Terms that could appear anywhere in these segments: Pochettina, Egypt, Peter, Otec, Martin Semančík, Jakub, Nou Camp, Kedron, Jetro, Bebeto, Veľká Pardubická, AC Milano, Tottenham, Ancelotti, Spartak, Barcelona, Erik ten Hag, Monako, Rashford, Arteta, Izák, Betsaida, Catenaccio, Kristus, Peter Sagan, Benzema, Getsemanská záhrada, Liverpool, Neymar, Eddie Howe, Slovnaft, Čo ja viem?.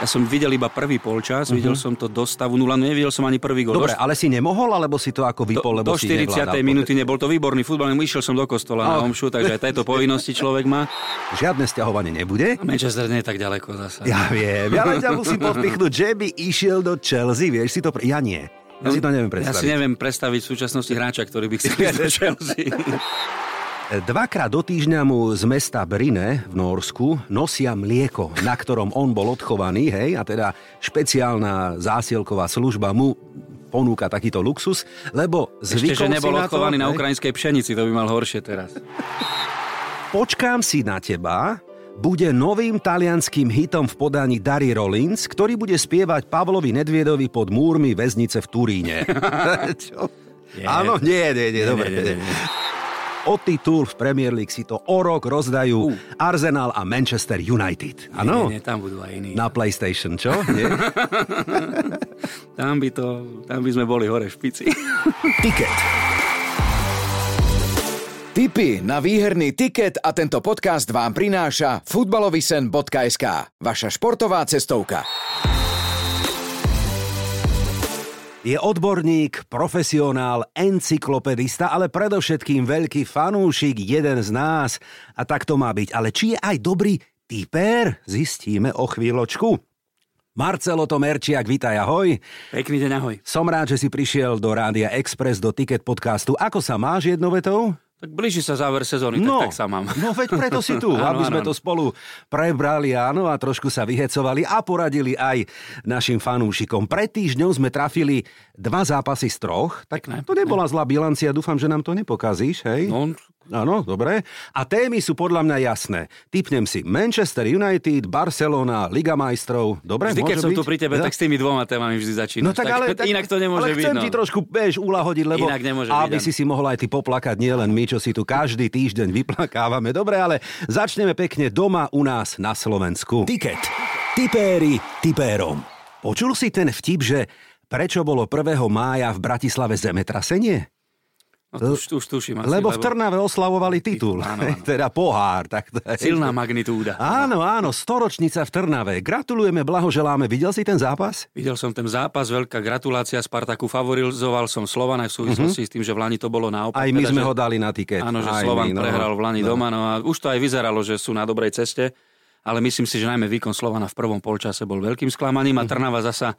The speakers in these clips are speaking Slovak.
Ja som videl iba prvý polčas, videl som to do stavu 0-0, nevidel som ani prvý gol. Dobre, ale si nemohol, alebo si to ako vypol, lebo si nevládal. Do 40. minúty nebol to výborný futbal, išiel som do kostola na omšu, takže aj tejto povinnosti človek má. Žiadne sťahovanie nebude. Manchester nie je tak ďaleko zasa. Ja viem, ja len ťa musím podpichnúť, že by išiel do Chelsea, vieš si to... Ja nie. Ja si to neviem predstaviť. Ja si neviem predstaviť v súčasnosti hráča, ktorý by chcel ísť do Chelsea. Dvakrát do týždňa mu z mesta Brine v Nórsku nosia mlieko, na ktorom on bol odchovaný, hej, a teda špeciálna zásielková služba mu ponúka takýto luxus, lebo zvykol si na to... Ešte, že nebol odchovaný na ukrajinskej pšenici, to by mal horšie teraz. Počkám si na teba bude novým talianským hitom v podaní Dary Rollins, ktorý bude spievať Pavlovi Nedviedovi pod múrmi väznice v Turíne. Čo? Áno, nie, dobre. O titul v Premier League si to o rok rozdajú Arsenal a Manchester United. Áno? Nie, tam budú aj iní. Na PlayStation, čo? Tam by sme boli hore v špici. Tiket. Tipy na výherný tiket a tento podcast vám prináša futbalovisen.sk, vaša športová cestovka. Je odborník, profesionál, encyklopedista, ale predovšetkým veľký fanúšik, jeden z nás. A tak to má byť. Ale či je aj dobrý tipér? Zistíme o chvíľočku. Marcel Merčiak, vitaj, ahoj. Pekný deň, ahoj. Som rád, že si prišiel do Rádia Express, do Ticket podcastu. Ako sa máš jednovetou? Tak blíži sa záver sezóny, tak sa mám. No veď preto si tu, aby sme to spolu prebrali, a trošku sa vyhecovali a poradili aj našim fanúšikom. Pred týždňom sme trafili 2 zápasy z 3, tak to nebola zlá bilancia, dúfam, že nám to nepokazíš, hej? No, áno, dobre. A témy sú podľa mňa jasné. Tipnem si Manchester United, Barcelona, Liga majstrov. Dobre, vždy, keď som tu pri tebe, tak s tými 2 témami vždy začínaš. No tak, ale inak to nemôže byť. Ale chcem ti trošku ulahodiť, lebo aby si mohol aj ty poplakať, nie len my, čo si tu každý týždeň vyplakávame. Dobre, ale začneme pekne doma u nás na Slovensku. Tiket. Tipéri tipérom. Počul si ten vtip, že prečo bolo 1. mája v Bratislave zemetrasenie? No, tuším asi, lebo v Trnave oslavovali titul, áno. Teda pohár. Silná magnitúda. Áno, storočnica v Trnave. Gratulujeme, blahoželáme. Videl si ten zápas? Videl som ten zápas, veľká gratulácia Spartaku. Favorizoval som Slovan aj v súvislosti s tým, že v Lani to bolo naopak. Aj my sme ho dali na tiket. Áno, že Slovan prehral v Lani doma. No a už to aj vyzeralo, že sú na dobrej ceste. Ale myslím si, že najmä výkon Slovana v prvom polčase bol veľkým sklamaním a Trnava zasa...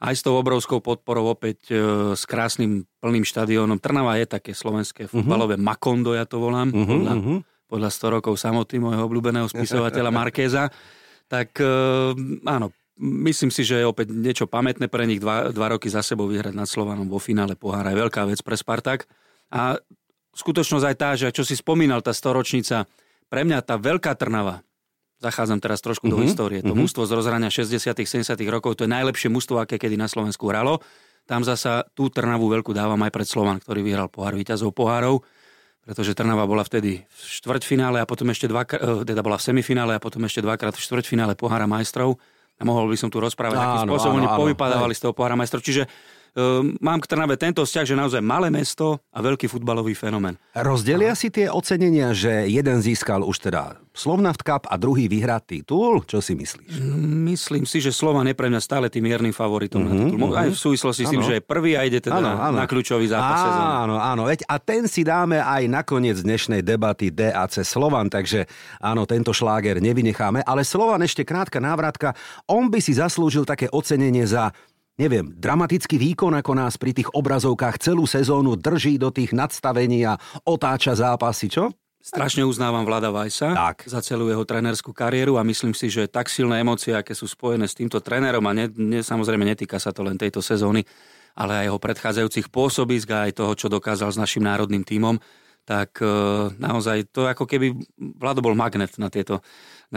Aj s tou obrovskou podporou opäť s krásnym plným štadiónom. Trnava je také slovenské futbalové makondo, ja to volám, podľa 100 rokov samoty môjho obľúbeného spisovateľa Markéza. Tak áno, myslím si, že je opäť niečo pamätné pre nich. 2 roky za sebou vyhrať nad Slovanom vo finále pohára je veľká vec pre Spartak. A skutočnosť aj tá, že čo si spomínal, tá storočnica, pre mňa tá veľká Trnava, zachádzam teraz trošku do histórie. To mužstvo z rozhrania 60. 70. rokov, to je najlepšie mužstvo, aké kedy na Slovensku hralo. Tam zasa tú Trnavu veľkú dávam aj pred Slovan, ktorý vyhral pohár víťazov pohárov, pretože Trnava bola vtedy v štvrťfinále a potom ešte bola v semifinále a potom ešte 2-krát v štvrťfinále pohára majstrov. A mohol by som tu rozprávať, akým spôsobom oni povypadávali z toho pohára majstrov. Čiže mám k Trnave tento vzťah, že naozaj malé mesto a veľký futbalový fenomén. Rozdelia si tie ocenenia, že jeden získal už teda Slovnaft Cup a druhý vyhrá titul? Čo si myslíš? Myslím si, že Slovan je pre mňa stále tým miernym favoritom na titul. Aj v súvislosti s tým, že je prvý a ide teda na kľúčový zápas sezóny. Áno. A ten si dáme aj nakoniec dnešnej debaty DAC Slovan, takže áno, tento šláger nevynecháme. Ale Slovan ešte krátka návratka. On by si zaslúžil také ocenenie za... Neviem, dramatický výkon, ako nás pri tých obrazovkách celú sezónu drží do tých nadstavení a otáča zápasy, čo? Strašne uznávam Vlada Vajsa za celú jeho trénerskú kariéru a myslím si, že tak silné emócie, aké sú spojené s týmto trénerom a samozrejme netýka sa to len tejto sezóny, ale aj jeho predchádzajúcich pôsobisk a aj toho, čo dokázal s našim národným tímom, tak naozaj to ako keby Vlado bol magnet na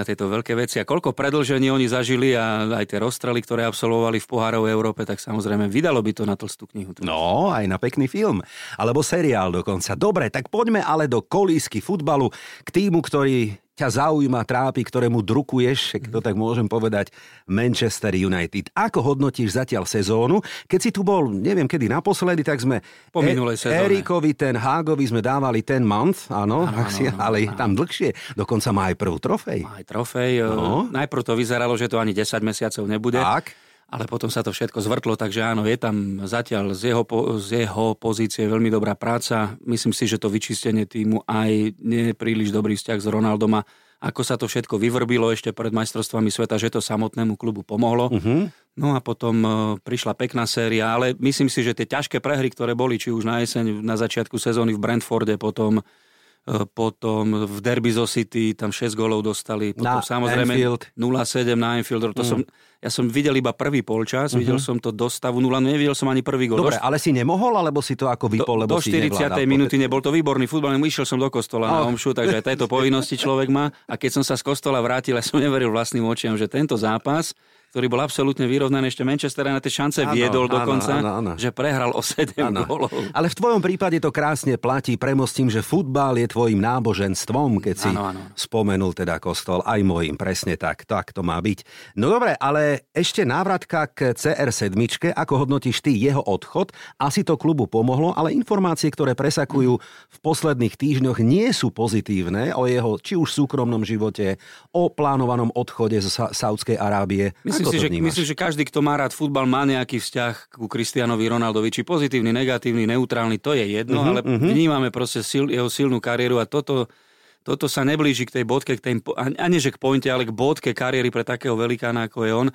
tieto veľké veci. A koľko predĺžení oni zažili a aj tie rozstrely, ktoré absolvovali v pohárovej Európe, tak samozrejme vydalo by to na tlstú knihu. No, aj na pekný film. Alebo seriál dokonca. Dobre, tak poďme ale do kolísky futbalu k týmu, ktorý ťa zaujíma, trápi, ktorému drukuješ, to tak môžem povedať, Manchester United. Ako hodnotíš zatiaľ sezónu? Keď si tu bol, neviem kedy naposledy, tak sme po minulej sezóne Erikovi ten Hagovi sme dávali ten month, áno, ale tam dlhšie. Dokonca má aj prvú trofej. aj trofej. No. Najprv to vyzeralo, že to ani 10 mesiacov nebude. Tak. Ale potom sa to všetko zvrtlo, takže áno, je tam zatiaľ z jeho pozície veľmi dobrá práca. Myslím si, že to vyčistenie týmu aj nie je príliš dobrý vzťah s Ronaldom a ako sa to všetko vyvrbilo ešte pred majstrovstvami sveta, že to samotnému klubu pomohlo. Uh-huh. No a potom prišla pekná séria, ale myslím si, že tie ťažké prehry, ktoré boli či už na jeseň, na začiatku sezóny v Brentforde, potom v derby zo City, tam 6 gólov dostali, potom na samozrejme Anfield. 0-7 na Anfield. Ja som videl iba prvý polčas, videl som to do stavu 0, nevidel som ani prvý gól. Dobre, ale si nemohol, alebo si to ako vypol, lebo si nevládal. Do 40. minúty nebol to výborný futbal, išiel som do kostola na omšu, takže aj tejto povinnosti človek má. A keď som sa z kostola vrátil, ja som neveril vlastným očiam, že tento zápas, ktorý bol absolútne vyrovnaný, ešte Manchester na tie šance viedol dokonca, že prehral o 7 gólov. Ale v tvojom prípade to krásne platí, premostím, že futbal je tvojim náboženstvom, keď si spomenul teda kostol, aj mojím, presne tak to má byť. No dobre, ale ešte návratka k CR7, ako hodnotíš ty jeho odchod? Asi to klubu pomohlo, ale informácie, ktoré presakujú v posledných týždňoch, nie sú pozitívne o jeho či už súkromnom živote, o plánovanom odchode z Saúdskej Arábie. Myslím si, že každý, kto má rád futbal, má nejaký vzťah ku Cristianovi Ronaldovi, či pozitívny, negatívny, neutrálny, to je jedno, ale vnímame proste jeho silnú kariéru a toto sa neblíži k tej bodke, ani že k pointe, ale k bodke kariéry pre takého velikána, ako je on.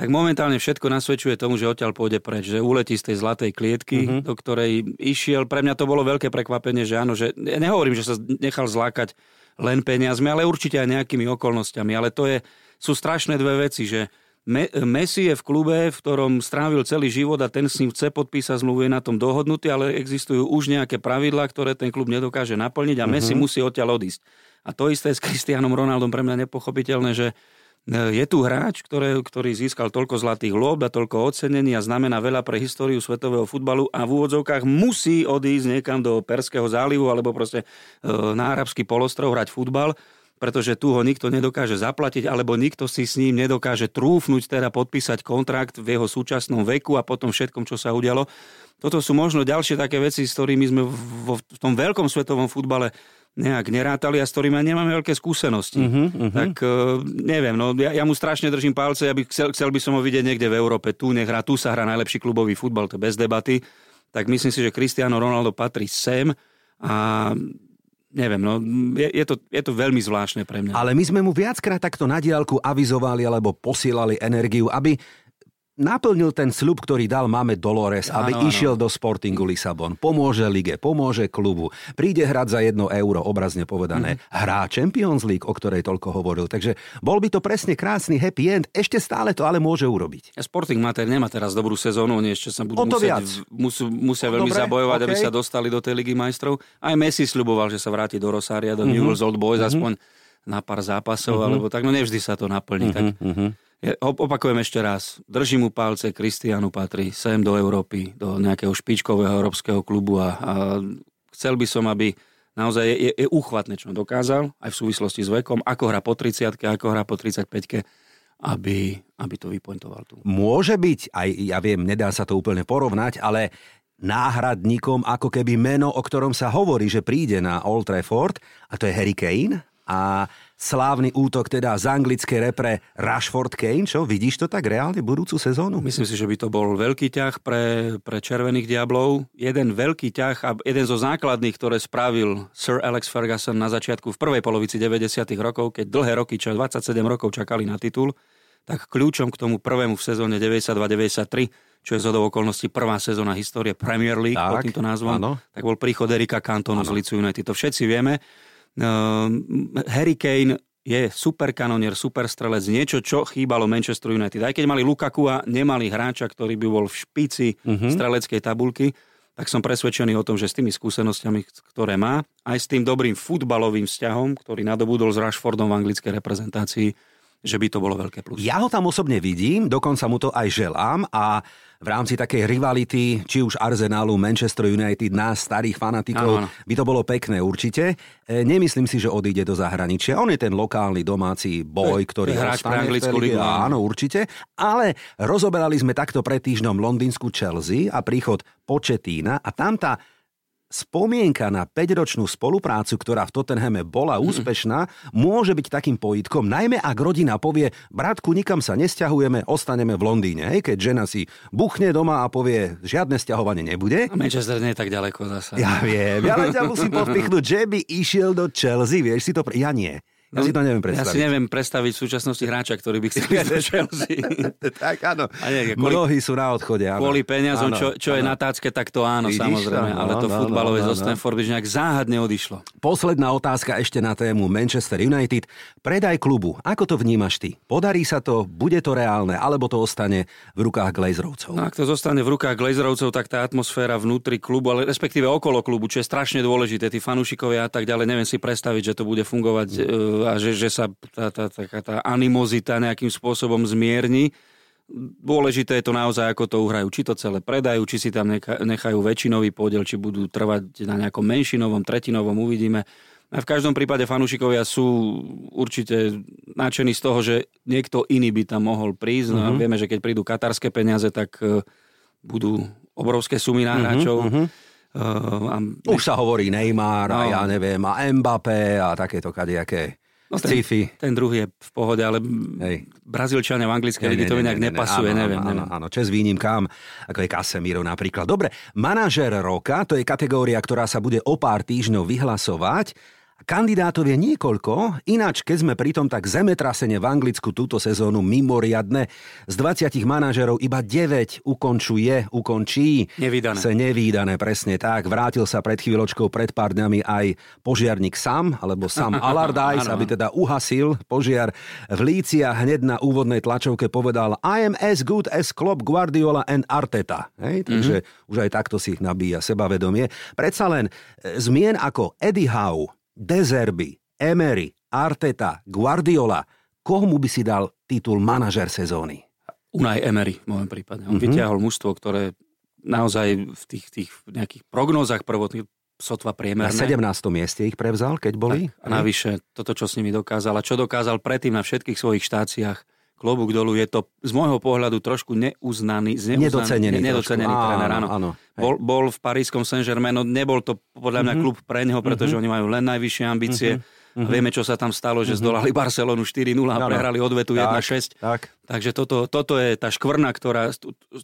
Tak momentálne všetko nasvedčuje tomu, že odtiaľ pôjde preč, že uletí z tej zlatej klietky, do ktorej išiel. Pre mňa to bolo veľké prekvapenie, že áno, že ja nehovorím, že sa nechal zlákať len peniazmi, ale určite aj nejakými okolnostiami, ale sú strašné dve veci, že Messi je v klube, v ktorom strávil celý život a ten s ním chce podpísať zmluvu, je na tom dohodnutý, ale existujú už nejaké pravidlá, ktoré ten klub nedokáže naplniť a Messi musí odtiaľ odísť. A to isté s Cristianom Ronaldom, pre mňa nepochopiteľné, že je tu hráč, ktorý získal toľko zlatých lôb a toľko ocenení a znamená veľa pre históriu svetového futbalu a v úvodzovkách musí odísť niekam do Perského zálivu alebo proste na arabský polostrov hrať futbal, pretože tu ho nikto nedokáže zaplatiť, alebo nikto si s ním nedokáže trúfnuť, teda podpísať kontrakt v jeho súčasnom veku a potom všetkom, čo sa udialo. Toto sú možno ďalšie také veci, s ktorými sme v tom veľkom svetovom futbale nejak nerátali a s ktorými nemáme veľké skúsenosti. Tak neviem, ja mu strašne držím palce, ja by chcel by som ho vidieť niekde v Európe. Tu sa hrá najlepší klubový futbal, to je bez debaty. Tak myslím si, že Cristiano Ronaldo patrí sem a neviem, je to veľmi zvláštne pre mňa. Ale my sme mu viackrát takto na diaľku avizovali alebo posielali energiu, aby naplnil ten sľub, ktorý dal máme Dolores, aby išiel do Sportingu Lisabon. Pomôže lige, pomôže klubu. Príde hrať za 1 euro, obrazne povedané. Hrá Champions League, o ktorej toľko hovoril. Takže bol by to presne krásny happy end. Ešte stále to ale môže urobiť. Sporting nemá teraz dobrú sezónu, oni ešte sa budú musia veľmi zabojovať, aby sa dostali do tej ligy majstrov. Aj Messi sľuboval, že sa vráti do Rosaria, do Newell's Old Boys, aspoň na pár zápasov, alebo tak, nevždy sa to naplní. Opakujem ešte raz, držím mu palce, Cristianu patrí sem do Európy, do nejakého špičkového európskeho klubu a chcel by som, aby naozaj je úchvatné, čo dokázal, aj v súvislosti s vekom, ako hra po 30-ke, ako hra po 35-ke, aby to vypointoval tu. Môže byť, aj ja viem, nedá sa to úplne porovnať, ale náhradníkom ako keby meno, o ktorom sa hovorí, že príde na Old Trafford, a to je Harry Kane a slávny útok teda z anglické repre Rashford Kane, čo? Vidíš to tak reálne budúcu sezónu? Myslím si, že by to bol veľký ťah pre Červených diablov. Jeden veľký ťah a jeden zo základných, ktoré spravil Sir Alex Ferguson na začiatku v prvej polovici 90. rokov, keď dlhé roky, 27 rokov čakali na titul, tak kľúčom k tomu prvému v sezóne 92-93, čo je zhodou okolností prvá sezóna histórie Premier League, pod týmto názvom, tak bol príchod Erika Cantonu z Leeds United. To všetci vieme. Harry Kane je superkanonier, superstrelec, niečo, čo chýbalo Manchester United. Aj keď mali Lukaku a nemali hráča, ktorý by bol v špici streleckej tabulky, tak som presvedčený o tom, že s tými skúsenostiami, ktoré má, aj s tým dobrým futbalovým vzťahom, ktorý nadobudol s Rashfordom v anglickej reprezentácii, že by to bolo veľké plus. Ja ho tam osobne vidím, dokonca mu to aj želám a v rámci takej rivality, či už Arsenalu, Manchester United, nás starých fanatikov, by to bolo pekné určite. Nemyslím si, že odíde do zahraničia. On je ten lokálny domáci boj, ktorý hráč pre anglickú ligu. Áno, určite. Ale rozoberali sme takto pred týždňom londýnsku Chelsea a príchod Pochettina a tam tá Spomienka na 5-ročnú spoluprácu, ktorá v Tottenhame bola úspešná, môže byť takým pojítkom, najmä ak rodina povie, bratku, nikam sa nesťahujeme, ostaneme v Londýne. Hej, keď žena si buchne doma a povie, žiadne sťahovanie nebude. A Manchester nie je tak ďaleko zase. Ja viem, ja len ťa musím povpichnúť, že by išiel do Chelsea, vieš si to... Ja nie. Ja si to neviem predstaviť. Ja si neviem predstaviť v súčasnosti hráča, ktorý by chcel ísť do Chelsea. Tak áno. Nie, kvôli, mnohí sú na odchode. Áno. Kvôli peniazom, áno, čo je na tácke, tak to áno, vidíš, samozrejme. Áno, ale to futbalové zo Stamfordu by nejak záhadne odišlo. Posledná otázka ešte na tému Manchester United. Predaj klubu. Ako to vnímaš ty? Podarí sa to? Bude to reálne? Alebo to ostane v rukách Glazerovcov? No, ak to zostane v rukách Glazerovcov, tak tá atmosféra vnútri klubu, ale respektíve okolo klubu, čo je strašne dôležité, tí fanúšikovia a tak ďalej, neviem si predstaviť, že to bude fungovať. A že sa tá animozita nejakým spôsobom zmierni. Dôležité je to naozaj, ako to uhrajú. Či to celé predajú, či si tam nechajú väčšinový podiel, či budú trvať na nejakom menšinovom, tretinovom, uvidíme. A v každom prípade fanúšikovia sú určite nadšení z toho, že niekto iný by tam mohol prísť. No a vieme, že keď prídu katarské peniaze, tak budú obrovské sumy na hráčov. Už sa hovorí Neymar, no, a ja neviem, a Mbappé a takéto kadejaké. No, ten druhý je v pohode, ale Brazílčania v anglickej lige to nejak nepasuje, neviem. Áno, čest výnimkám, ako je Casemiro napríklad. Dobre, manažer roka, to je kategória, ktorá sa bude o pár týždňov vyhlasovať. Kandidátov je niekoľko, ináč keď sme pritom, tak zemetrasenie v Anglicku túto sezónu mimoriadne. Z 20 manažerov iba 9 ukončí. Nevídané. Nevídané, presne tak. Vrátil sa pred chvíľočkou, pred pár dňami aj požiarník Sam, alebo Sam Allardyce, aby teda uhasil požiar v Líci a hneď na úvodnej tlačovke povedal I am as good as Klopp, Guardiola and Arteta. Hej, takže už aj takto si nabíja sebavedomie. Predsa len zmien ako Eddie Howe, De Zerbi, Emery, Arteta, Guardiola. Komu by si dal titul manažer sezóny? Unai Emery v môjom prípade. On vyťahol mužstvo, ktoré naozaj v tých nejakých prognózach prvotných sotva priemerné. Na 17. mieste ich prevzal, keď boli? A navyše toto, čo s nimi dokázal a čo dokázal predtým na všetkých svojich štáciách, klobúk dolu, je to z môjho pohľadu trošku nedocenený tréner. Áno. Bol v parískom Saint-Germain, no nebol to podľa mňa klub pre neho, pretože oni majú len najvyššie ambície. Vieme, čo sa tam stalo, že zdolali Barcelonu 4-0 a prehrali odvetu 1-6. Tak. Takže toto je tá škvrna, ktorá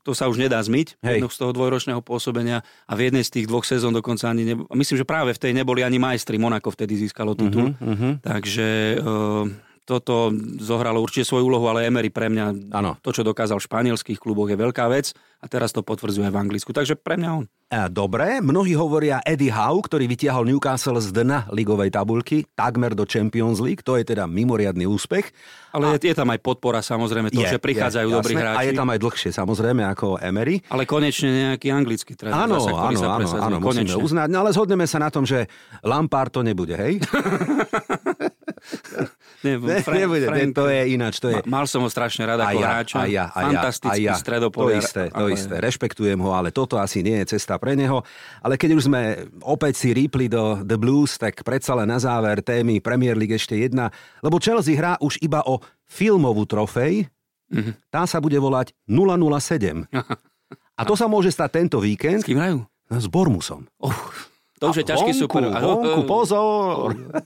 to sa už nedá zmyť z toho dvojročného pôsobenia a v jednej z tých dvoch sezón dokonca ani myslím, že práve v tej neboli ani majstri. Monako vtedy získalo titul. Takže toto zohralo určite svoju úlohu, ale Emery pre mňa, to, čo dokázal v španielských kluboch, je veľká vec a teraz to potvrdzuje aj v Anglicku, takže pre mňa on. Dobre, mnohí hovoria Eddie Howe, ktorý vytiahol Newcastle z dna ligovej tabuľky, takmer do Champions League, to je teda mimoriadny úspech. Ale je tam aj podpora, samozrejme, to, že prichádzajú dobrí hráči. A je tam aj dlhšie, samozrejme, ako Emery. Ale konečne nejaký anglický tréner. Áno, musíme uznať, no, ale zhodneme sa na tom, že Lampard to nebude, hej? Nebude, to je ináč. To je... Mal som ho strašne rád ako hráča. Fantastický stredopoliar. To isté. Rešpektujem ho, ale toto asi nie je cesta pre neho. Ale keď už sme opäť si rýpli do The Blues, tak predsa len na záver témy Premier League ešte jedna. Lebo Chelsea hrá už iba o filmovú trofej. Tá sa bude volať 007. A to sa môže stať tento víkend. S kým hrajú? S Bormusom. To už je ťažký super. Vonku, pozor! 0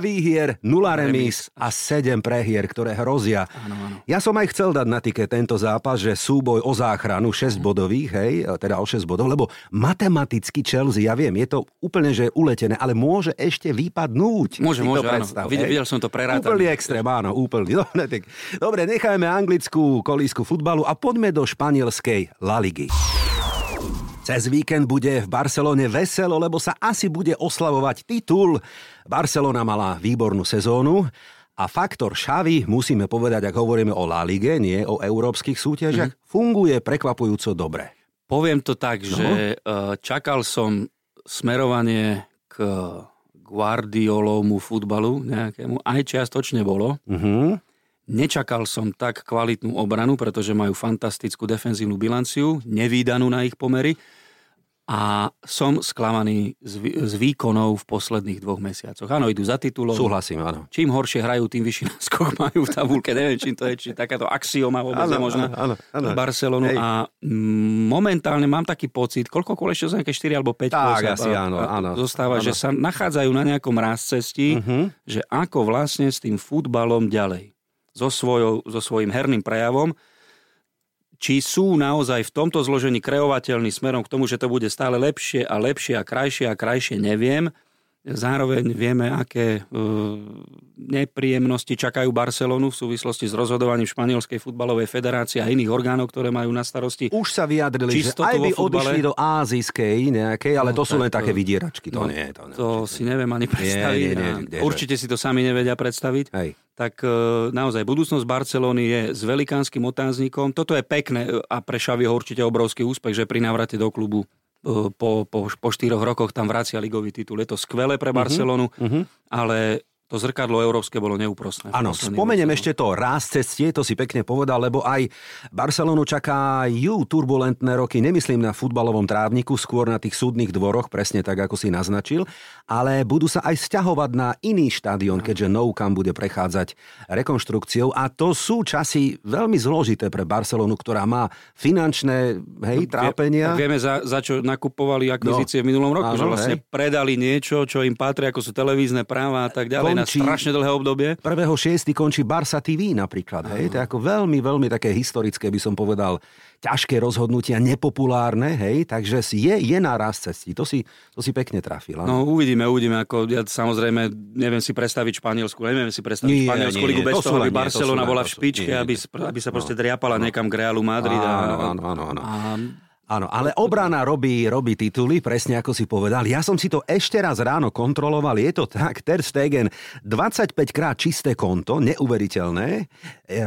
výhier, 0 remis a 7 prehier, ktoré hrozia. Áno. Ja som aj chcel dať na tiket tento zápas, že súboj o záchranu 6-bodových, teda o 6 bodov, lebo matematicky Chelsea, ja viem, je to úplne, že je uletené, ale môže ešte vypadnúť. Môže, áno. Videl som to prerátané. Úplný extrém, áno, úplný. Dobre, nechajme anglickú kolísku futbalu a poďme do španielskej La Ligy. Cez víkend bude v Barcelone veselo, lebo sa asi bude oslavovať titul. Barcelona mala výbornú sezónu a faktor Xavi, musíme povedať, ak hovoríme o La Lige, nie o európskych súťažiach, funguje prekvapujúco dobre. Poviem to tak, že čakal som smerovanie k Guardiolovmu futbalu nejakému, aj čiastočne bolo. Nečakal som tak kvalitnú obranu, pretože majú fantastickú defenzívnu bilanciu, nevídanú na ich pomery. A som sklamaný z výkonov v posledných 2 mesiacoch. Áno, idú za titulom. Súhlasím, áno. Čím horšie hrajú, tým vyšší náskok majú v tabulke. Neviem, čím to je, či takáto axioma vôbec je možná v Barcelonu. Hej. A momentálne mám taký pocit, koľko kôl ešte znáke, 4 alebo 5 tak, asi, áno. Zostáva, áno. Že sa nachádzajú na nejakom rázcestí, že ako vlastne s tým futbalom ďalej. So svojím herným prejavom, či sú naozaj v tomto zložení kreovateľní smerom k tomu, že to bude stále lepšie a lepšie a krajšie, neviem. Zároveň vieme, aké nepríjemnosti čakajú Barcelonu v súvislosti s rozhodovaním Španielskej futbalovej federácie a iných orgánov, ktoré majú na starosti. Už sa vyjadrili, že aj by odišli do ázijskej nejakej, ale to sú len také vydieračky. To nie je to. To si neviem ani predstaviť. Nie, určite si to sami nevedia predstaviť. Hej. Tak naozaj budúcnosť Barcelony je s velikánskym otáznikom. Toto je pekné a pre Xaviho určite obrovský úspech, že pri návrate do klubu po 4 rokoch tam vracia ligový titul. Je to skvelé pre Barcelonu, ale to zrkadlo európske bolo neúprostné. Áno, spomeniem ešte to rázcestie, to si pekne povedal, lebo aj Barcelonu čakajú turbulentné roky, nemyslím na futbalovom trávniku, skôr na tých súdnych dvoroch, presne tak, ako si naznačil, ale budú sa aj sťahovať na iný štadión, keďže Nou Camp bude prechádzať rekonštrukciou a to sú časy veľmi zložité pre Barcelonu, ktorá má finančné trápenia. Vieme, za čo nakupovali akvizície v minulom roku, že vlastne predali niečo, čo im patrí, ako sú televízne práva a tak ďalej. Na strašne dlhé obdobie. 1.6. končí Barca TV napríklad. Hej? To je ako veľmi také historické, by som povedal, ťažké rozhodnutia, nepopulárne. Hej? Takže je na raz cestí. To si pekne trafil. No uvidíme. Ako, ja samozrejme neviem si predstaviť Španielsku. Neviem si predstaviť Španielsku ligu bez toho, aby Barcelona bola v špičke, aby sa proste driapala niekam k Realu Madrid. Áno. Áno, ale obrana robí tituly, presne ako si povedal. Ja som si to ešte raz ráno kontroloval, je to tak, Ter Stegen 25 krát čisté konto, neuveriteľné.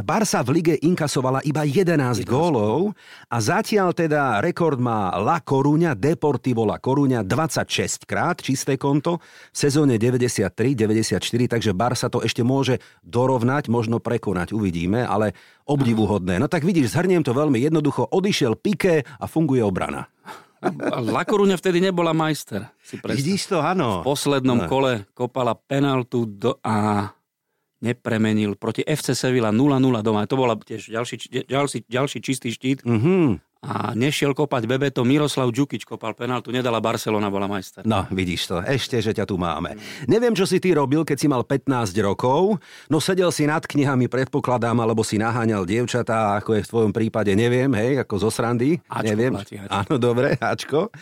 Barca v lige inkasovala iba 11 gólov a zatiaľ teda rekord má La Coruña, Deportivo La Coruña 26 krát čisté konto v sezóne 93-94, takže Barca to ešte môže dorovnať, možno prekonať, uvidíme, ale obdivuhodné. No tak vidíš, zhrniem to veľmi jednoducho, odišiel Piqué a funguje obrana. La Coruña vtedy nebola majster. Vidíš to, áno. V poslednom kole kopala penaltu a nepremenil proti FC Sevilla 0-0 doma. To bola tiež ďalší čistý štít. A nešiel kopať Bebeto, Miroslav Đukić kopal penáltu, nedala, Barcelona bola majster. No, vidíš to, ešte, že ťa tu máme. Neviem, čo si ty robil, keď si mal 15 rokov, no sedel si nad knihami, predpokladám, alebo si naháňal dievčatá, ako je v tvojom prípade, neviem, hej, ako zo srandy. Ačko, neviem. Platí. Áno, dobre, Ačko.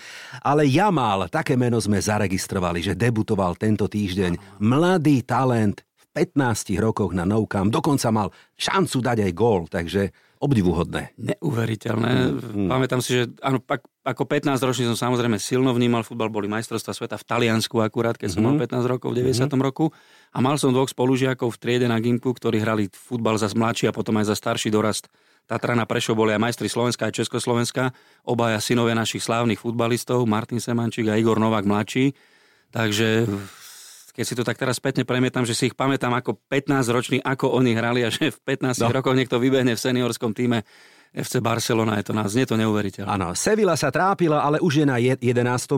Ale Jamal, také meno sme zaregistrovali, že debutoval tento týždeň. Mladý talent v 15 rokoch na Nou Camp, dokonca mal šancu dať aj gól, takže obdivuhodné. Neuveriteľné. Pamätám si, že áno, ako 15-ročný som samozrejme silno vnímal futbal, boli majstrovstvá sveta v Taliansku akurát, keď som mal 15 rokov v 90. roku a mal som 2 spolužiakov v triede na gymku, ktorí hrali futbal za mladší a potom aj za starší dorast. Tatrana, Prešov boli aj majstri Slovenska a Československa, obaja synovia našich slávnych futbalistov, Martin Semančík a Igor Novák mladší. Takže keď si to tak teraz spätne premietam, že si ich pamätám ako 15-roční, ako oni hrali a že v 15 rokoch niekto vybehne v seniorskom tíme FC Barcelona, znie to neuveriteľné. Áno, Sevilla sa trápila, ale už je na 11.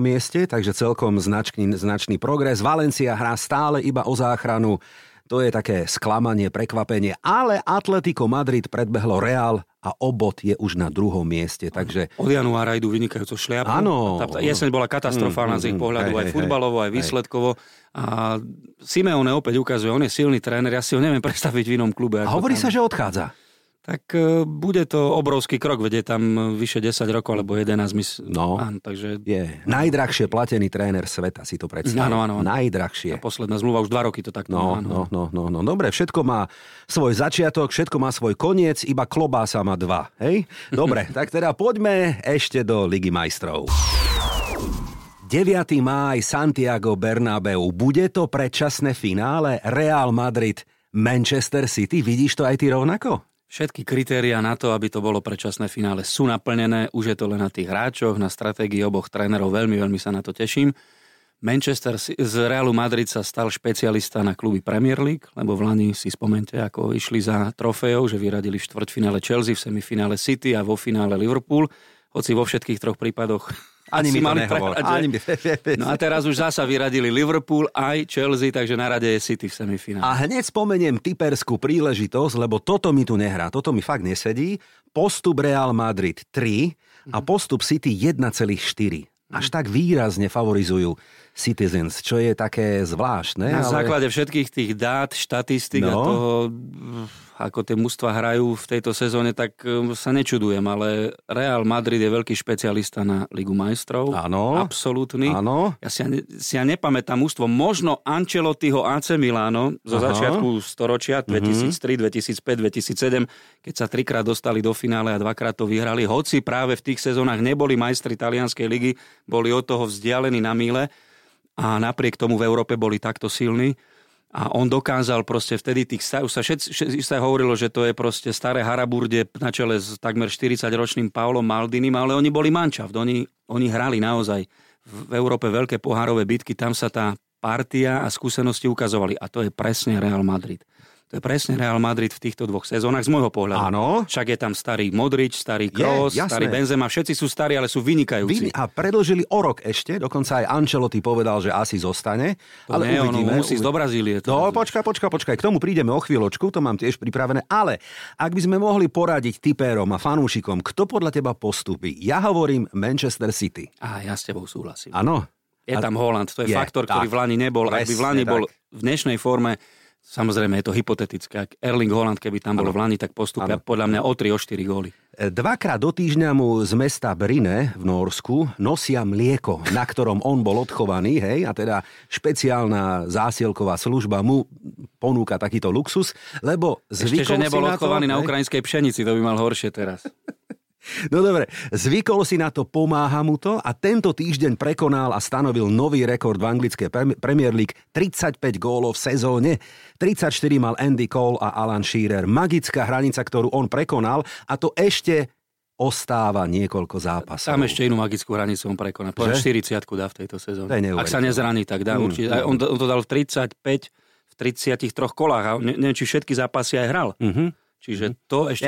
mieste, takže celkom značný progres. Valencia hrá stále iba o záchranu. To je také sklamanie, prekvapenie, ale Atletico Madrid predbehlo Real a obod je už na 2. mieste, takže od januára idú vynikajúco šliapu. Áno. Tá jeseň bola katastrofálna z ich pohľadu, aj futbalovo, aj výsledkovo. A Simeone opäť ukazuje, on je silný tréner, ja si ho neviem predstaviť v inom klube. A hovorí sa, že odchádza. Tak bude to obrovský krok, veď je tam vyše 10 rokov, alebo 11. Áno, takže je najdrahšie platený tréner sveta, si to predstavuje. Áno. Najdrahšie. Tá posledná zmluva už 2 roky to takto. No. Dobre, všetko má svoj začiatok, všetko má svoj koniec, iba klobása má 2, hej? Dobre, tak teda poďme ešte do Ligy majstrov. 9. máj, Santiago Bernabeu. Bude to predčasné finále Real Madrid, Manchester City. Vidíš to aj ty rovnako? Všetky kritériá na to, aby to bolo predčasné finále, sú naplnené. Už je to len na tých hráčoch, na stratégii oboch trénerov. Veľmi sa na to teším. Manchester z Realu Madrid sa stal špecialista na kluby Premier League, lebo v Lani si spomente, ako išli za trofejou, že vyradili v štvrťfinále Chelsea, v semifinále City a vo finále Liverpool. Hoci vo všetkých 3 prípadoch Ani mi to nehovor. No a teraz už zasa vyradili Liverpool aj Chelsea, takže na rade je City v semifinále. A hneď spomeniem typerskú príležitosť, lebo toto mi tu nehrá, toto mi fakt nesedí. Postup Real Madrid 3 a postup City 1,4. Až tak výrazne favorizujú Citizens, čo je také zvláštne. Na základe všetkých tých dát, štatistik a toho, ako tie mužstva hrajú v tejto sezóne, tak sa nečudujem, ale Real Madrid je veľký špecialista na Ligu majstrov. Áno. Absolútny. Áno. Ja si nepamätám mužstvo. Možno Ancelottiho AC Milano zo začiatku storočia, 2003, 2005, 2007, keď sa trikrát dostali do finále a dvakrát to vyhrali. Hoci práve v tých sezónach neboli majstri talianskej ligy, boli od toho vzdialení na míle. A napriek tomu v Európe boli takto silní. A on dokázal proste vtedy tých... Už sa hovorilo, že to je proste staré haraburde na čele s takmer 40-ročným Paolom Maldinim, ale oni boli mančaft. Oni hrali naozaj v Európe veľké pohárové bitky. Tam sa tá partia a skúsenosti ukazovali. A to je presne Real Madrid. To je presne Real Madrid v týchto dvoch sezónach, z môjho pohľadu. Áno. Však je tam starý Modrič, starý Kroos, starý Benzema, všetci sú starí, ale sú vynikajúci. A predĺžili o rok ešte, dokonca aj Ancelotti povedal, že asi zostane. To ale nie, uvidíme. On musí z Brazílie. No, počkaj, k tomu prídeme o chvíľočku, to mám tiež pripravené, ale ak by sme mohli poradiť tipérom a fanúšikom, kto podľa teba postupí? Ja hovorím Manchester City. A ja s tebou súhlasím. Áno. Je tam Haaland, to je faktor, tak, ktorý v Lani nebol. Ak by v Lani bol v dnešnej forme, samozrejme, je to hypotetické. Ak Erling Haaland, keby tam bol v Lani, tak postupia podľa mňa o 3-4 góly. Dvakrát do týždňa mu z mesta Brine v Nórsku nosia mlieko, na ktorom on bol odchovaný, hej, a teda špeciálna zásielková služba mu ponúka takýto luxus, lebo zvykol si na to... Ešte, že nebol odchovaný na ukrajinskej pšenici, to by mal horšie teraz. No dobre, zvykol si na to, pomáha mu to a tento týždeň prekonal a stanovil nový rekord v anglické Premier League, 35 gólov v sezóne. 34 mal Andy Cole a Alan Shearer. Magická hranica, ktorú on prekonal, a to ešte ostáva niekoľko zápasov. Tam ešte inú magickú hranicu on prekoná. 40-ku dá v tejto sezóne. Ak sa nezraní, tak dá určite. On to dal v 35 v 33 kolách a neviem, či všetky zápasy aj hral. Čiže to ešte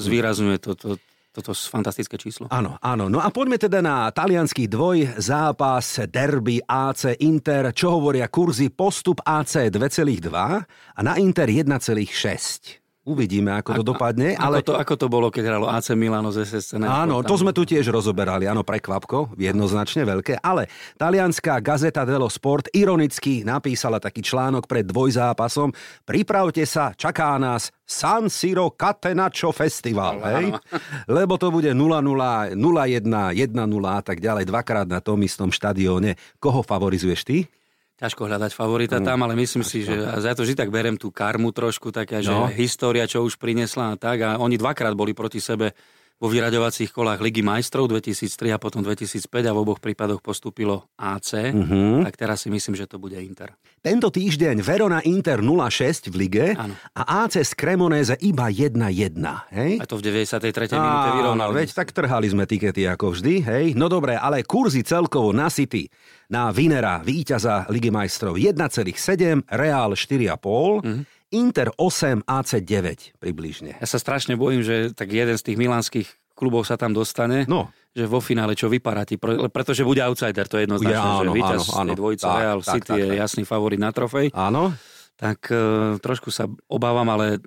zvýrazňuje toto fantastické číslo. Áno. No a poďme teda na talianský dvoj zápas derby AC Inter. Čo hovoria kurzy? Postup AC 2,2 a na Inter 1,6. Uvidíme, ako to dopadne. Ale... Ako to bolo, keď hralo AC Milano z SSC? Áno, to sme tu tiež rozoberali. Áno, prekvapko, jednoznačne veľké. Ale talianská Gazeta dello Sport ironicky napísala taký článok pred dvojzápasom. Pripravte sa, čaká nás San Siro Catenaccio Festival. Hej? Lebo to bude 0-0, 0-1, 1-0 a tak ďalej. Dvakrát na tom istom štadióne. Koho favorizuješ ty? Ťažko hľadať favorita tam, ale myslím si, že ja to vždy tak berem tú karmu trošku, taká, že história, čo už priniesla a tak. A oni dvakrát boli proti sebe vo vyraďovacích kolách Ligy majstrov 2003 a potom 2005 a v oboch prípadoch postúpilo AC. Tak teraz si myslím, že to bude Inter. Tento týždeň Verona Inter 0-6 v lige a AC z Cremoneze iba 1-1. Hej? A to v 93. minúte vyrovnali. Veď tak trhali sme tikety ako vždy. Hej? No dobré, ale kurzy celkovo na City. Na Winnera, víťaza Ligy majstrov 1,7, Real 4,5, Inter 8, AC 9 približne. Ja sa strašne bojím, že tak jeden z tých milánskych klubov sa tam dostane, že vo finále čo vyparatí, pretože bude outsider, to je jednoznačné, že víťaz z tej dvojice Real City je jasný favorit na trofej. Áno. Tak trošku sa obávam, ale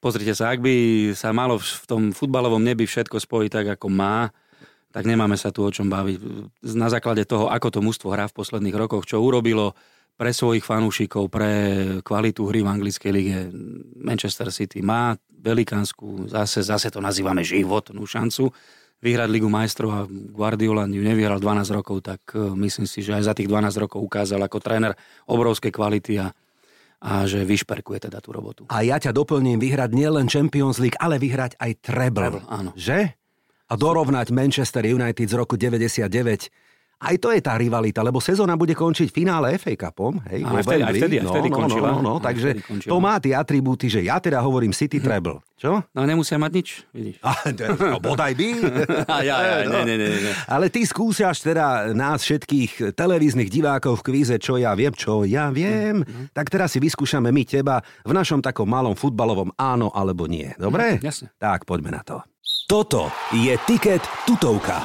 pozrite sa, ak by sa malo v tom futbalovom nebi všetko spojiť tak, ako má, tak nemáme sa tu o čom baviť. Na základe toho, ako to mužstvo hrá v posledných rokoch, čo urobilo pre svojich fanúšikov, pre kvalitu hry v anglickej lige, Manchester City má velikánsku, zase to nazývame životnú šancu, vyhrať Ligu majstrov, a Guardiola ju nevyhral 12 rokov, tak myslím si, že aj za tých 12 rokov ukázal ako tréner obrovské kvality a že vyšperkuje teda tú robotu. A ja ťa doplním, vyhrať nielen Champions League, ale vyhrať aj treble. Áno. Že? A dorovnať Manchester United z roku 99. Aj to je tá rivalita, lebo sezóna bude končiť v finále FA Cupom. Hej, vtedy končila. Takže vtedy to má tie atribúty, že ja teda hovorím City treble. Čo? No nemusia mať nič, vidíš. Bodaj by. Ne. Ale ty skúšaš teda nás všetkých televíznych divákov v kvíze Čo ja viem. Tak teraz si vyskúšame my teba v našom takom malom futbalovom áno alebo nie. Dobre? Jasne. Tak poďme na to. Toto je tiket tutovka.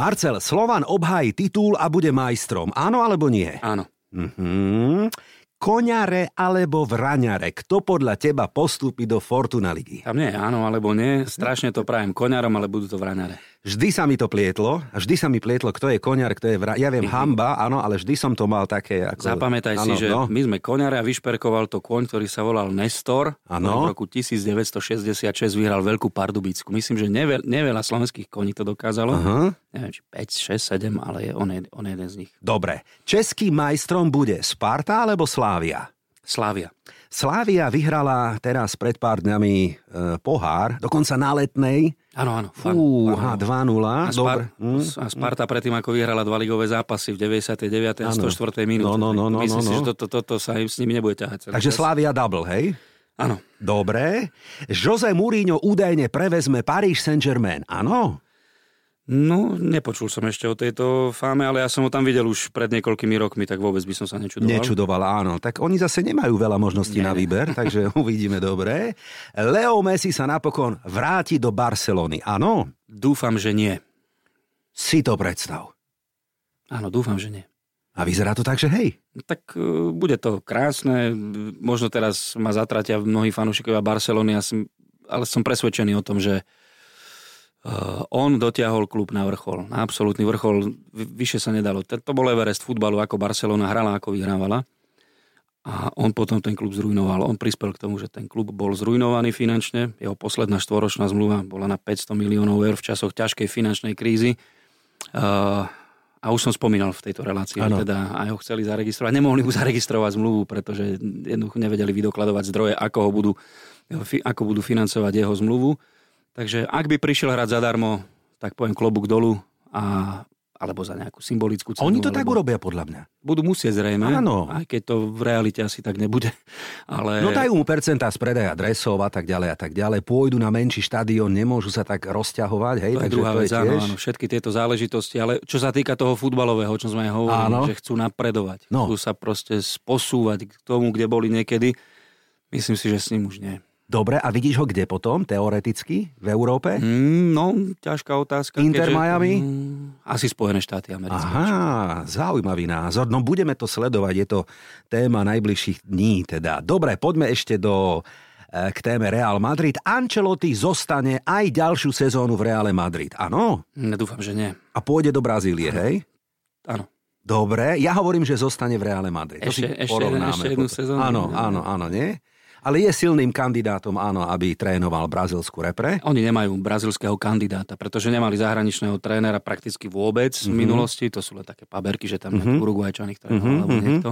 Marcel, Slovan obhájí titul a bude majstrom. Áno alebo nie? Áno. Mhm. Koňare alebo vraňare? Kto podľa teba postúpi do Fortuna ligy? A mne áno alebo nie. Strašne to prajem koňarom, ale budú to vraňare. Vždy sa mi to plietlo. Vždy sa mi plietlo, kto je koňar, kto je vraňar. Ja viem, hamba, áno, ale vždy som to mal také... Ako... Zapamätaj ano, si, že no. My sme koňare a vyšperkoval to kôň, ktorý sa volal Nestor. Áno. V roku 1966 vyhral Veľkú Pardubicku. Myslím, že neveľa slovenských koní to dokázalo. Aha. Neviem, či 5, 6, 7, ale on je jeden z nich. Dobre. Českým majstrom bude Sparta alebo Slávia? Slávia. Slávia vyhrala teraz pred pár dňami pohár, dokonca na Letnej. Áno. Fúha, 2-0. A Sparta predtým, ako vyhrala dva ligové zápasy v 99. a 104. minúte. No. Myslím si, že toto sa s nimi nebude ťahať. Takže Slávia double, hej? Áno. Dobre. José Mourinho údajne prevezme Paris Saint-Germain, áno? No, nepočul som ešte o tejto fáme, ale ja som ho tam videl už pred niekoľkými rokmi, tak vôbec by som sa nečudoval. Nečudoval, áno. Tak oni zase nemajú veľa možností na výber, takže uvidíme, dobre. Leo Messi sa napokon vráti do Barcelony, áno? Dúfam, že nie. Si to predstav. Áno, dúfam, že nie. A vyzerá to tak, že hej. Tak bude to krásne. Možno teraz ma zatratia mnohí fanúšikovia Barcelony, ale som presvedčený o tom, že on dotiahol klub na vrchol, na absolútny vrchol, vyššie sa nedalo. To bol Everest futbalu, ako Barcelona hrala, ako vyhrávala. A on potom ten klub zrujnoval. On prispel k tomu, že ten klub bol zrujnovaný finančne. Jeho posledná štvoročná zmluva bola na 500 miliónov eur v časoch ťažkej finančnej krízy. A už som spomínal v tejto relácii, teda aj ho chceli zaregistrovať. Nemohli mu zaregistrovať zmluvu, pretože jednoducho nevedeli vydokladovať zdroje, ako budú financovať jeho zmluvu. Takže ak by prišiel hrať zadarmo, tak poviem klobúk dolu, alebo za nejakú symbolickú cenu. Oni to tak urobia podľa mňa. Budú musieť zrejme, áno. Aj keď to v realite asi tak nebude. Ale... No dajú mu percentá z predaja dresov a tak ďalej. Pôjdu na menší štadión, nemôžu sa tak rozťahovať. Hej, to je druhá vec, áno, všetky tieto záležitosti. Ale čo sa týka toho futbalového, o čom sme aj hovorili, áno. Že chcú napredovať. No. Chcú sa proste posúvať k tomu, kde boli niekedy. Myslím si, že s ním už nie. Dobre, a vidíš ho kde potom, teoreticky, v Európe? No, ťažká otázka. Inter, keďže, Miami? Asi Spojené štáty americké. Aha, zaujímavý názor. No, budeme to sledovať, je to téma najbližších dní teda. Dobre, poďme ešte k téme Real Madrid. Ancelotti zostane aj ďalšiu sezónu v Reále Madrid, áno? Dúfam, že nie. A pôjde do Brazílie, hej? Áno. Dobre, ja hovorím, že zostane v Reále Madrid. Ešte jednu sezónu. Áno, nie? Ale je silným kandidátom, áno, aby trénoval brazilskú repre. Oni nemajú brazilského kandidáta, pretože nemali zahraničného trénera prakticky vôbec v minulosti. To sú len také paberky, že tam nejakú Uruguajčaných trénoval alebo niekto.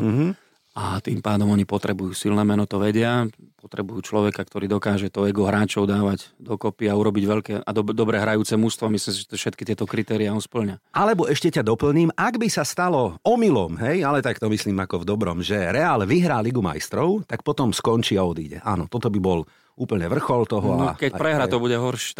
A tým pádom oni potrebujú silné meno, to vedia. Potrebujú človeka, ktorý dokáže to ego hráčov dávať dokopy a urobiť veľké a dobre hrajúce mužstvo. Myslím, že to všetky tieto kritériá on spĺňa. Alebo ešte ťa doplním, ak by sa stalo omylom, hej, ale tak to myslím ako v dobrom, že Real vyhrá Ligu majstrov, tak potom skončí a odíde. Áno, toto by bol úplne vrchol toho. No, keď prehra, to bude horší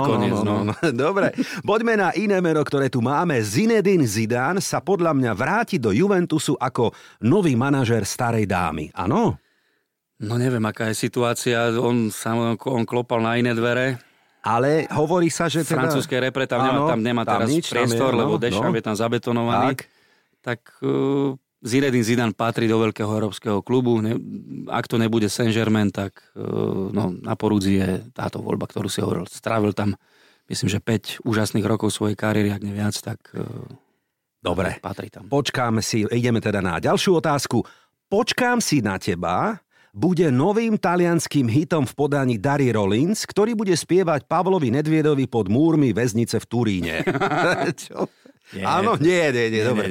koniec. No. Dobre, poďme na iné meno, ktoré tu máme. Zinedine Zidane sa podľa mňa vráti do Juventusu ako nový manažér starej dámy. Áno? No neviem, aká je situácia. On klopal na iné dvere. Ale hovorí sa, že teda... Francúzskej repre tam nemá tam teraz nič, priestor, tam je, lebo Deschamps je tam zabetonovaný. Tak Zinedine Zidane patrí do veľkého európskeho klubu. Ak to nebude Saint-Germain, tak na porúdzi je táto voľba, ktorú si hovoril. Strávil tam, myslím, že 5 úžasných rokov svojej kariéry, ak ne viac, tak dobre. Patrí tam. Počkáme si, ideme teda na ďalšiu otázku. Počkám si na teba... bude novým talianským hitom v podaní Dary Rollins, ktorý bude spievať Pavlovi Nedviedovi pod múrmi väznice v Turíne. Čo? Áno, nie. Dobre.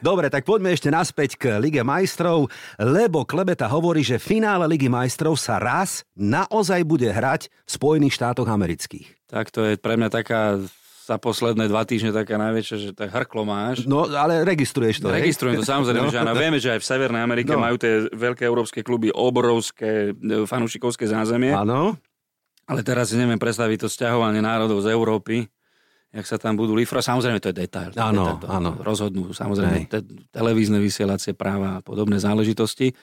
Dobre, tak poďme ešte naspäť k Lige majstrov, lebo Klebeta hovorí, že finále Ligy majstrov sa raz naozaj bude hrať v Spojených štátoch amerických. Tak to je pre mňa taká... za posledné 2 týždne taká najväčšia, že tak hrklo máš. No, ale registruješ to, hej? Registrujem to, samozrejme, že áno. Vieme, že aj v Severnej Amerike majú tie veľké európske kluby obrovské fanúšikovské zázemie. Áno. Ale teraz si neviem predstaviť to sťahovanie národov z Európy, jak sa tam budú lifrovať. Samozrejme, to je detail. Áno. Rozhodnú, samozrejme, televízne vysielacie práva a podobné záležitosti.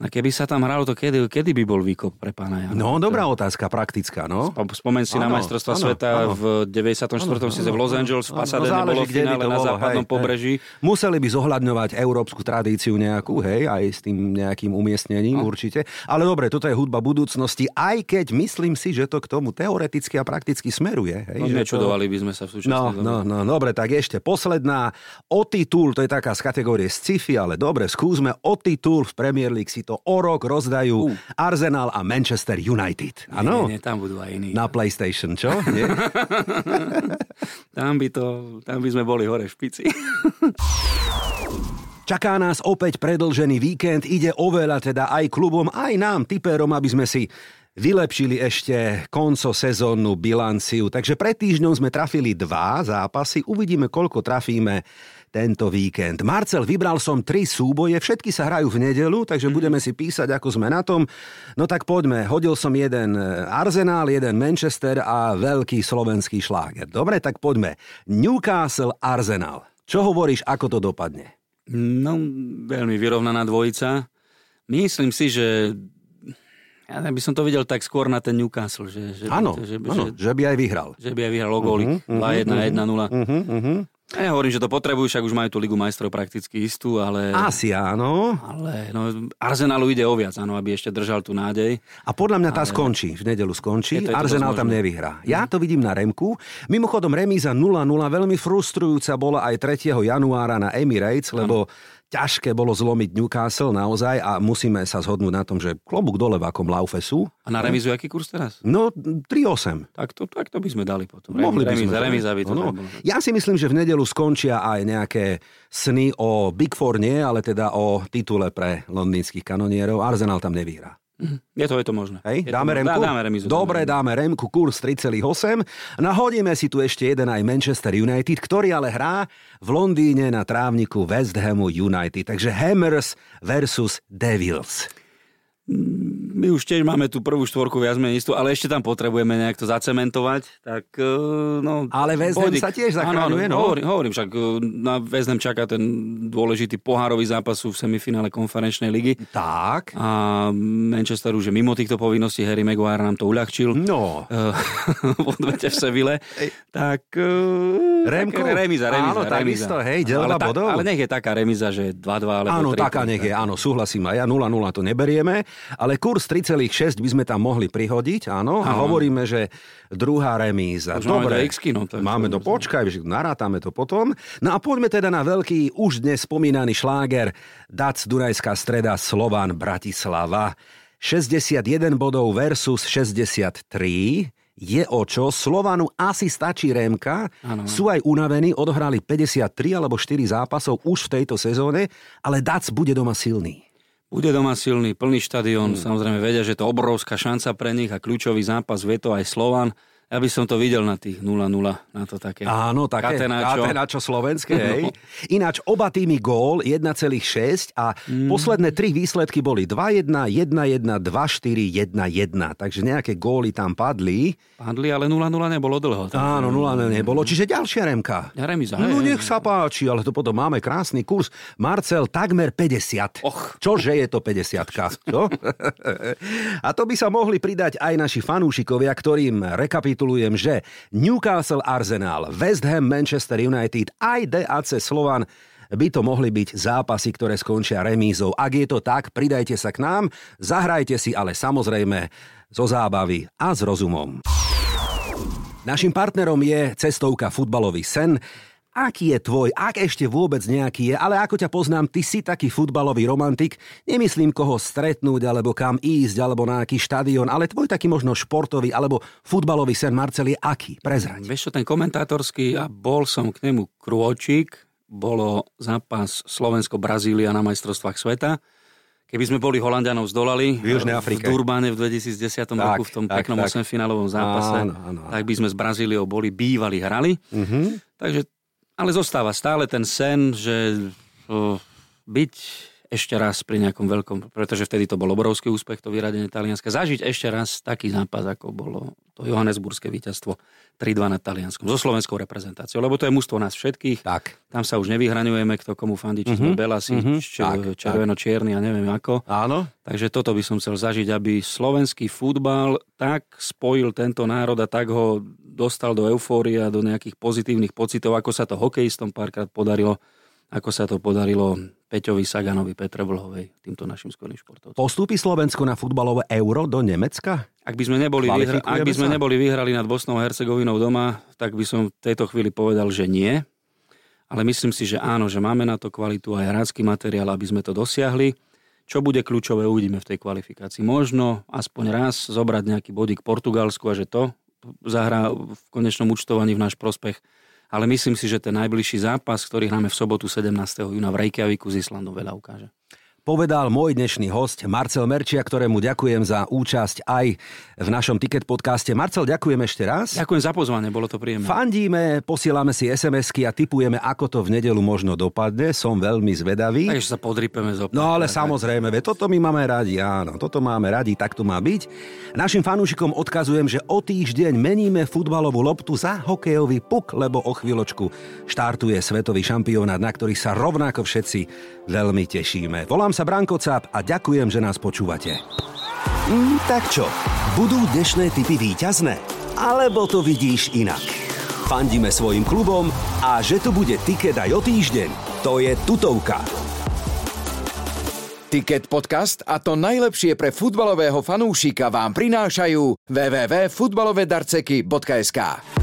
A keby sa tam hralo to kedy by bol výkop pre pána Jana? No, dobrá otázka, praktická, no. Spomeň si na majstrovstvá sveta v 94. sice v Los Angeles, v Pasadene bolo finále na západnom pobreží. Museli by zohľadňovať európsku tradíciu nejakú, hej, aj s tým nejakým umiestnením určite. Ale dobre, toto je hudba budúcnosti, aj keď myslím si, že to k tomu teoreticky a prakticky smeruje, hej. No, nečudovali by sme sa v súčasnosti. No, dobre, tak ešte posledná. O titul, to je taká z kategórie sci-fi, ale dobre, skúsme o titul v Premier League si to o rok rozdajú Arsenal a Manchester United. Áno? Nie, tam budú aj iní. Na PlayStation, čo? Nie? tam by sme boli hore v špici. Čaká nás opäť predĺžený víkend, ide oveľa teda aj klubom, aj nám, tipérom, aby sme si vylepšili ešte koncosezónnu bilanciu. Takže pred týždňom sme trafili 2 zápasy, uvidíme, koľko trafíme tento víkend. Marcel, vybral som 3 súboje, všetky sa hrajú v nedeľu, takže budeme si písať, ako sme na tom. No tak poďme, hodil som 1 Arsenal, 1 Manchester a veľký slovenský šláger. Dobre, tak poďme. Newcastle, Arsenal. Čo hovoríš, ako to dopadne? No, veľmi vyrovnaná dvojica. Myslím si, že ja by som to videl tak skôr na ten Newcastle. Že by aj vyhral. Že by aj vyhral o góly. 2-1, 1-0. Ja nehovorím, že to potrebujú, však už majú tú Ligu majstrov prakticky istú, ale... Asi áno. Ale no, Arsenalu ide o viac, áno, aby ešte držal tú nádej. A podľa mňa tá skončí, v nedeľu skončí, Arsenal tam nevyhrá. Ja to vidím na Remku. Mimochodom, remíza 0-0 veľmi frustrujúca bola aj 3. januára na Emirates, lebo ťažké bolo zlomiť Newcastle naozaj a musíme sa zhodnúť na tom, že klobúk dole v akom laufe sú. A na remizu aký kurz teraz? No 3-8. Tak to by sme dali potom. Mohli by sme. Ja si myslím, že v nedeľu skončia aj nejaké sny o Big Four, nie, ale teda o titule pre londýnskych kanonierov. Arsenal tam nevyhrá. Je to možné. Hej, dáme remku? Dáme remizu. Dobre, dáme remku, kurz 3,8. Nahodíme si tu ešte jeden aj Manchester United, ktorý ale hrá v Londýne na trávniku West Hamu United. Takže Hammers versus Devils. My už tiež máme tú prvú štvorku viac menej istú, ale ešte tam potrebujeme nejak to zacementovať. Tak, no, ale West Ham sa tiež zachraňuje. Hovorím však, na West Ham čaká ten dôležitý pohárový zápas v semifinále konferenčnej ligy. Tak. A Manchester už je mimo týchto povinností, Harry Maguire nám to uľahčil. No. V odvete v Seville. Tak Remko. Remíza. Hej, delba bodov. Ale nech je taká remíza, že 2-2 alebo 3. Áno, taká nech je, áno, súhlasím. A ja 0-0 to neberieme. Ale kurz 3,6 by sme tam mohli prihodiť, áno. A hovoríme, že druhá remíza. Dobre, počkaj, narátame to potom. No a poďme teda na veľký, už dnes spomínaný šláger. Dac Dunajská streda, Slovan Bratislava. 61 bodov versus 63. Je o čo. Slovanu asi stačí rémka. Ano. Sú aj unavení, odohrali 53 alebo 4 zápasov už v tejto sezóne, ale Dac bude doma silný. Bude doma silný, plný štadión, samozrejme vedia, že to je obrovská šanca pre nich a kľúčový zápas, vie to aj Slovan. Ja by som to videl na tých 0-0, na to také. Áno, také katenáčo slovenské, hej. No. Ináč oba týmy gól 1,6 a posledné 3 výsledky boli 2-1, 1-1, 2-4, 1-1. Takže nejaké góly tam padli. Padli, ale 0-0 nebolo dlho. Áno, 0-0 nebolo. Čiže ďalšia remka. Ja remíza. No nech sa páči, ale to potom máme krásny kurz. Marcel, takmer 50. Och. Čože je to 50-ka? Čo? A to by sa mohli pridať aj naši fanúšikovia, ktorým rekapitulujem, že Newcastle, Arsenal, West Ham, Manchester United, aj DAC Slovan by to mohli byť zápasy, ktoré skončia remízou. Ak je to tak, pridajte sa k nám, zahrajte si, ale samozrejme zo zábavy a s rozumom. Naším partnerom je cestovka Futbalový sen. Aký je tvoj, ak ešte vôbec nejaký je, ale ako ťa poznám, ty si taký futbalový romantik, nemyslím koho stretnúť, alebo kam ísť, alebo na aký štadión, ale tvoj taký možno športový, alebo futbalový sen, Marcel, je aký? Prezraď. Vieš čo, ten komentátorský, a bol som k nemu krôčik, bolo zápas Slovensko-Brazília na majstrovstvách sveta. Keby sme boli Holanďanov zdolali v Južnej Afrike, v Durbáne v 2010 roku v tom peknom 8-finálovom zápase, áno. Tak by sme s Brazíliou boli, bývali, hrali. Takže ale zostáva stále ten sen, že byť ešte raz pri nejakom veľkom, pretože vtedy to bol obrovský úspech, to vyradenie Talianska, zažiť ešte raz taký zápas, ako bolo to to johannesburské víťazstvo 3-2 nad Talianskom, so slovenskou reprezentáciou, lebo to je mužstvo nás všetkých. Tak. Tam sa už nevyhraňujeme, kto komu fandí, či sme belasi, červeno-čierny a neviem ako. Áno. Takže toto by som chcel zažiť, aby slovenský futbal tak spojil tento národ a tak ho dostal do eufória, do nejakých pozitívnych pocitov, ako sa to hokejistom párkrát podarilo, ako sa to podarilo Peťovi, Saganovi, Petre Vlhovej, týmto našim skorým športovcom. Postúpi Slovensko na futbalové euro do Nemecka? Ak by sme neboli vyhrali nad Bosnou a Hercegovinou doma, tak by som v tejto chvíli povedal, že nie. Ale myslím si, že áno, že máme na to kvalitu aj hrácky materiál, aby sme to dosiahli. Čo bude kľúčové, uvidíme v tej kvalifikácii. Možno aspoň raz zobrať nejaký bodík Portugalsku a že to zahrá v konečnom účtovaní v náš prospech. Ale myslím si, že ten najbližší zápas, ktorý hráme v sobotu 17. júna v Reykjavíku s Islandom, veľa ukáže. Povedal môj dnešný hosť Marcel Merčiak, ktorému ďakujem za účasť aj v našom Ticket podcaste. Marcel, ďakujem ešte raz. Ďakujem za pozvanie, bolo to príjemné. Fandíme, posielame si SMS-ky a tipujeme, ako to v nedeľu možno dopadne. Som veľmi zvedavý. Takže sa podripeme zopäť. No ale samozrejme, toto my máme radi, áno. Toto máme radi, tak to má byť. Našim fanúšikom odkazujem, že o týždeň meníme futbalovú loptu za hokejový puk, lebo o chvíľočku štartuje svetový šampionát, na ktorý sa rovnako všetci veľmi tešíme. Volám sa Branko Cap a ďakujem, že nás počúvate. Tak čo, budú dnešné tipy víťazné? Alebo to vidíš inak? Fandíme svojim klubom a že tu bude tiket aj o týždeň, to je tutovka. Tiket podcast a to najlepšie pre futbalového fanúšika vám prinášajú www.futbalovedarceky.sk